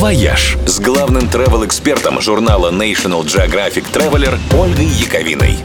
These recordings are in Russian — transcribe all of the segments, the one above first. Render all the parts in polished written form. «Вояж» с главным travel-экспертом журнала National Geographic Traveler Ольгой Яковиной.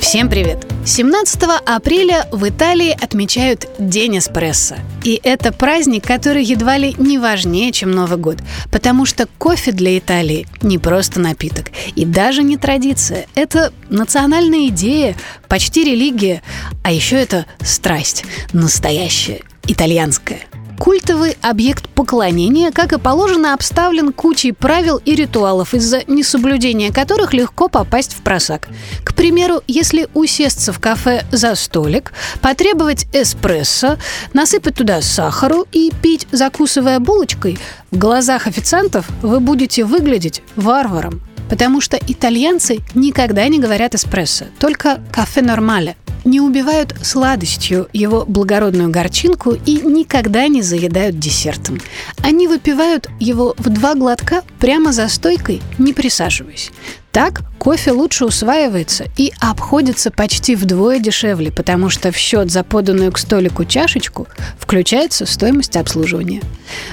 Всем привет! 17 апреля в Италии отмечают День эспрессо. И это праздник, который едва ли не важнее, чем Новый год. Потому что кофе для Италии не просто напиток. И даже не традиция. Это национальная идея, почти религия. А еще это страсть. Настоящая, итальянская. Культовый объект поклонения, как и положено, обставлен кучей правил и ритуалов, из-за несоблюдения которых легко попасть в просак. К примеру, если усесться в кафе за столик, потребовать эспрессо, насыпать туда сахару и пить, закусывая булочкой, в глазах официантов вы будете выглядеть варваром. Потому что итальянцы никогда не говорят эспрессо, только кафе нормале. Не убивают сладостью его благородную горчинку и никогда не заедают десертом. Они выпивают его в 2 глотка прямо за стойкой, не присаживаясь. Так кофе лучше усваивается и обходится почти вдвое дешевле, потому что в счет за поданную к столику чашечку включается стоимость обслуживания.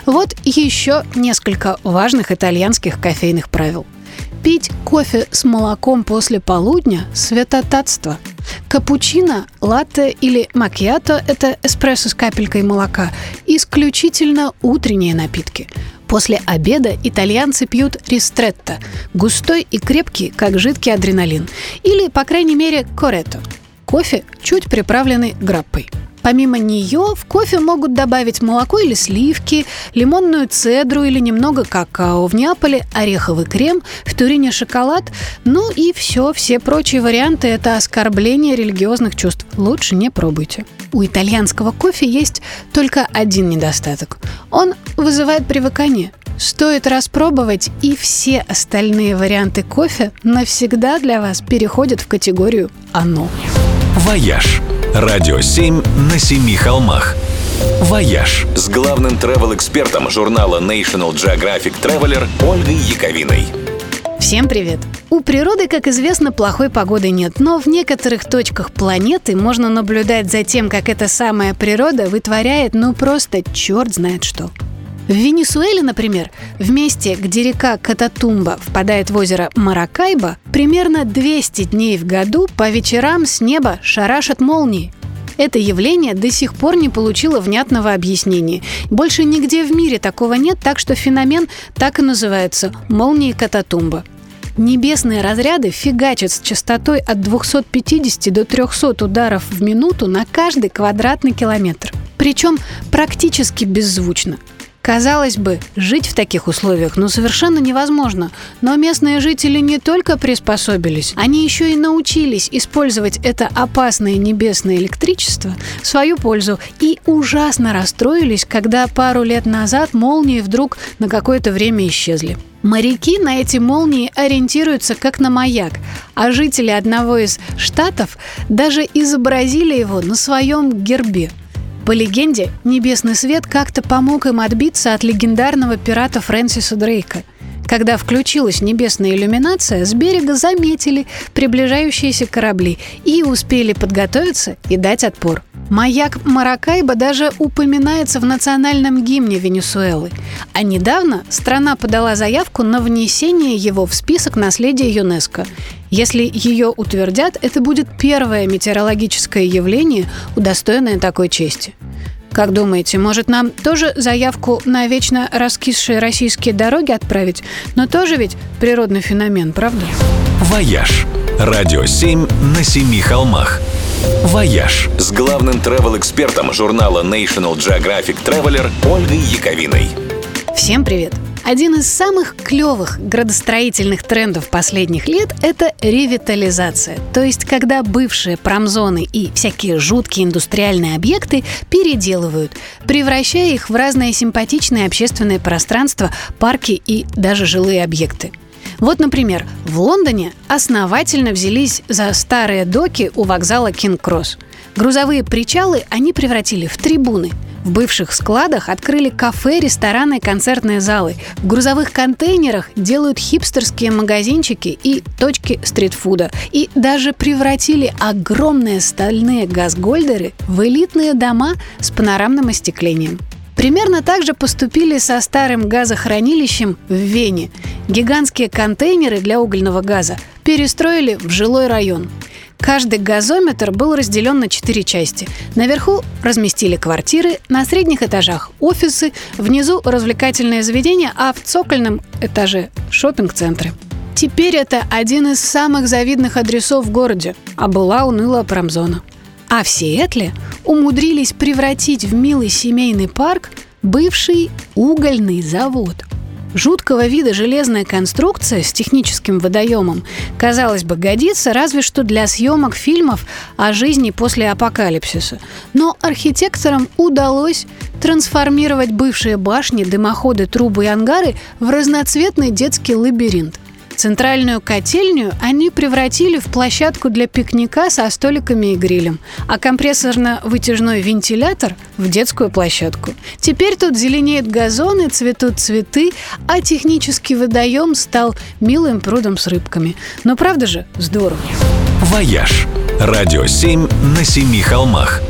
Вот еще несколько важных итальянских кофейных правил. Пить кофе с молоком после полудня – святотатство. Капучино, латте или макьято – это эспрессо с капелькой молока – исключительно утренние напитки. После обеда итальянцы пьют ристретто – густой и крепкий, как жидкий адреналин, или, по крайней мере, коретто – кофе, чуть приправленный граппой. Помимо нее в кофе могут добавить молоко или сливки, лимонную цедру или немного какао. В Неаполе ореховый крем, в Турине шоколад. Ну и все прочие варианты – это оскорбление религиозных чувств. Лучше не пробуйте. У итальянского кофе есть только один недостаток. Он вызывает привыкание. Стоит распробовать, и все остальные варианты кофе навсегда для вас переходят в категорию «оно». «Вояж». Радио 7 на 7 холмах. «Вояж» с главным travel-экспертом журнала National Geographic Traveler Ольгой Яковиной. Всем привет! У природы, как известно, плохой погоды нет, но в некоторых точках планеты можно наблюдать за тем, как эта самая природа вытворяет просто черт знает что. В Венесуэле, например, в месте, где река Кататумба впадает в озеро Маракайбо, примерно 200 дней в году по вечерам с неба шарашат молнии. Это явление до сих пор не получило внятного объяснения. Больше нигде в мире такого нет, так что феномен так и называется – молнии Кататумба. Небесные разряды фигачат с частотой от 250 до 300 ударов в минуту на каждый квадратный километр. Причем практически беззвучно. Казалось бы, жить в таких условиях совершенно невозможно. Но местные жители не только приспособились, они еще и научились использовать это опасное небесное электричество в свою пользу и ужасно расстроились, когда пару лет назад молнии вдруг на какое-то время исчезли. Моряки на эти молнии ориентируются как на маяк, а жители одного из штатов даже изобразили его на своем гербе. По легенде, небесный свет как-то помог им отбиться от легендарного пирата Фрэнсиса Дрейка. Когда включилась небесная иллюминация, с берега заметили приближающиеся корабли и успели подготовиться и дать отпор. Маяк Маракайбо даже упоминается в национальном гимне Венесуэлы. А недавно страна подала заявку на внесение его в список наследия ЮНЕСКО. Если ее утвердят, это будет первое метеорологическое явление, удостоенное такой чести. Как думаете, может, нам тоже заявку на вечно раскисшие российские дороги отправить? Но тоже ведь природный феномен, правда? «Вояж». Радио 7 на 7 холмах. «Вояж» с главным travel-экспертом журнала National Geographic Traveler Ольгой Яковиной. Всем привет! Один из самых клевых градостроительных трендов последних лет – это ревитализация. То есть, когда бывшие промзоны и всякие жуткие индустриальные объекты переделывают, превращая их в разные симпатичные общественные пространства, парки и даже жилые объекты. Вот, например, в Лондоне основательно взялись за старые доки у вокзала Кинг-Кросс. Грузовые причалы они превратили в трибуны. В бывших складах открыли кафе, рестораны и концертные залы. В грузовых контейнерах делают хипстерские магазинчики и точки стритфуда. И даже превратили огромные стальные газгольдеры в элитные дома с панорамным остеклением. Примерно так же поступили со старым газохранилищем в Вене. Гигантские контейнеры для угольного газа перестроили в жилой район. Каждый газометр был разделен на 4 части. Наверху разместили квартиры, на средних этажах – офисы, внизу – развлекательные заведения, а в цокольном этаже – шоппинг-центры. Теперь это один из самых завидных адресов в городе, а была унылая промзона. А в Сиэтле умудрились превратить в милый семейный парк бывший угольный завод. Жуткого вида железная конструкция с техническим водоемом, казалось бы, годится разве что для съемок фильмов о жизни после апокалипсиса. Но архитекторам удалось трансформировать бывшие башни, дымоходы, трубы и ангары в разноцветный детский лабиринт. Центральную котельню они превратили в площадку для пикника со столиками и грилем, а компрессорно-вытяжной вентилятор – в детскую площадку. Теперь тут зеленеют газоны, цветут цветы, а технический водоем стал милым прудом с рыбками. Но правда же здорово. «Вояж» – радио 7 на 7 холмах.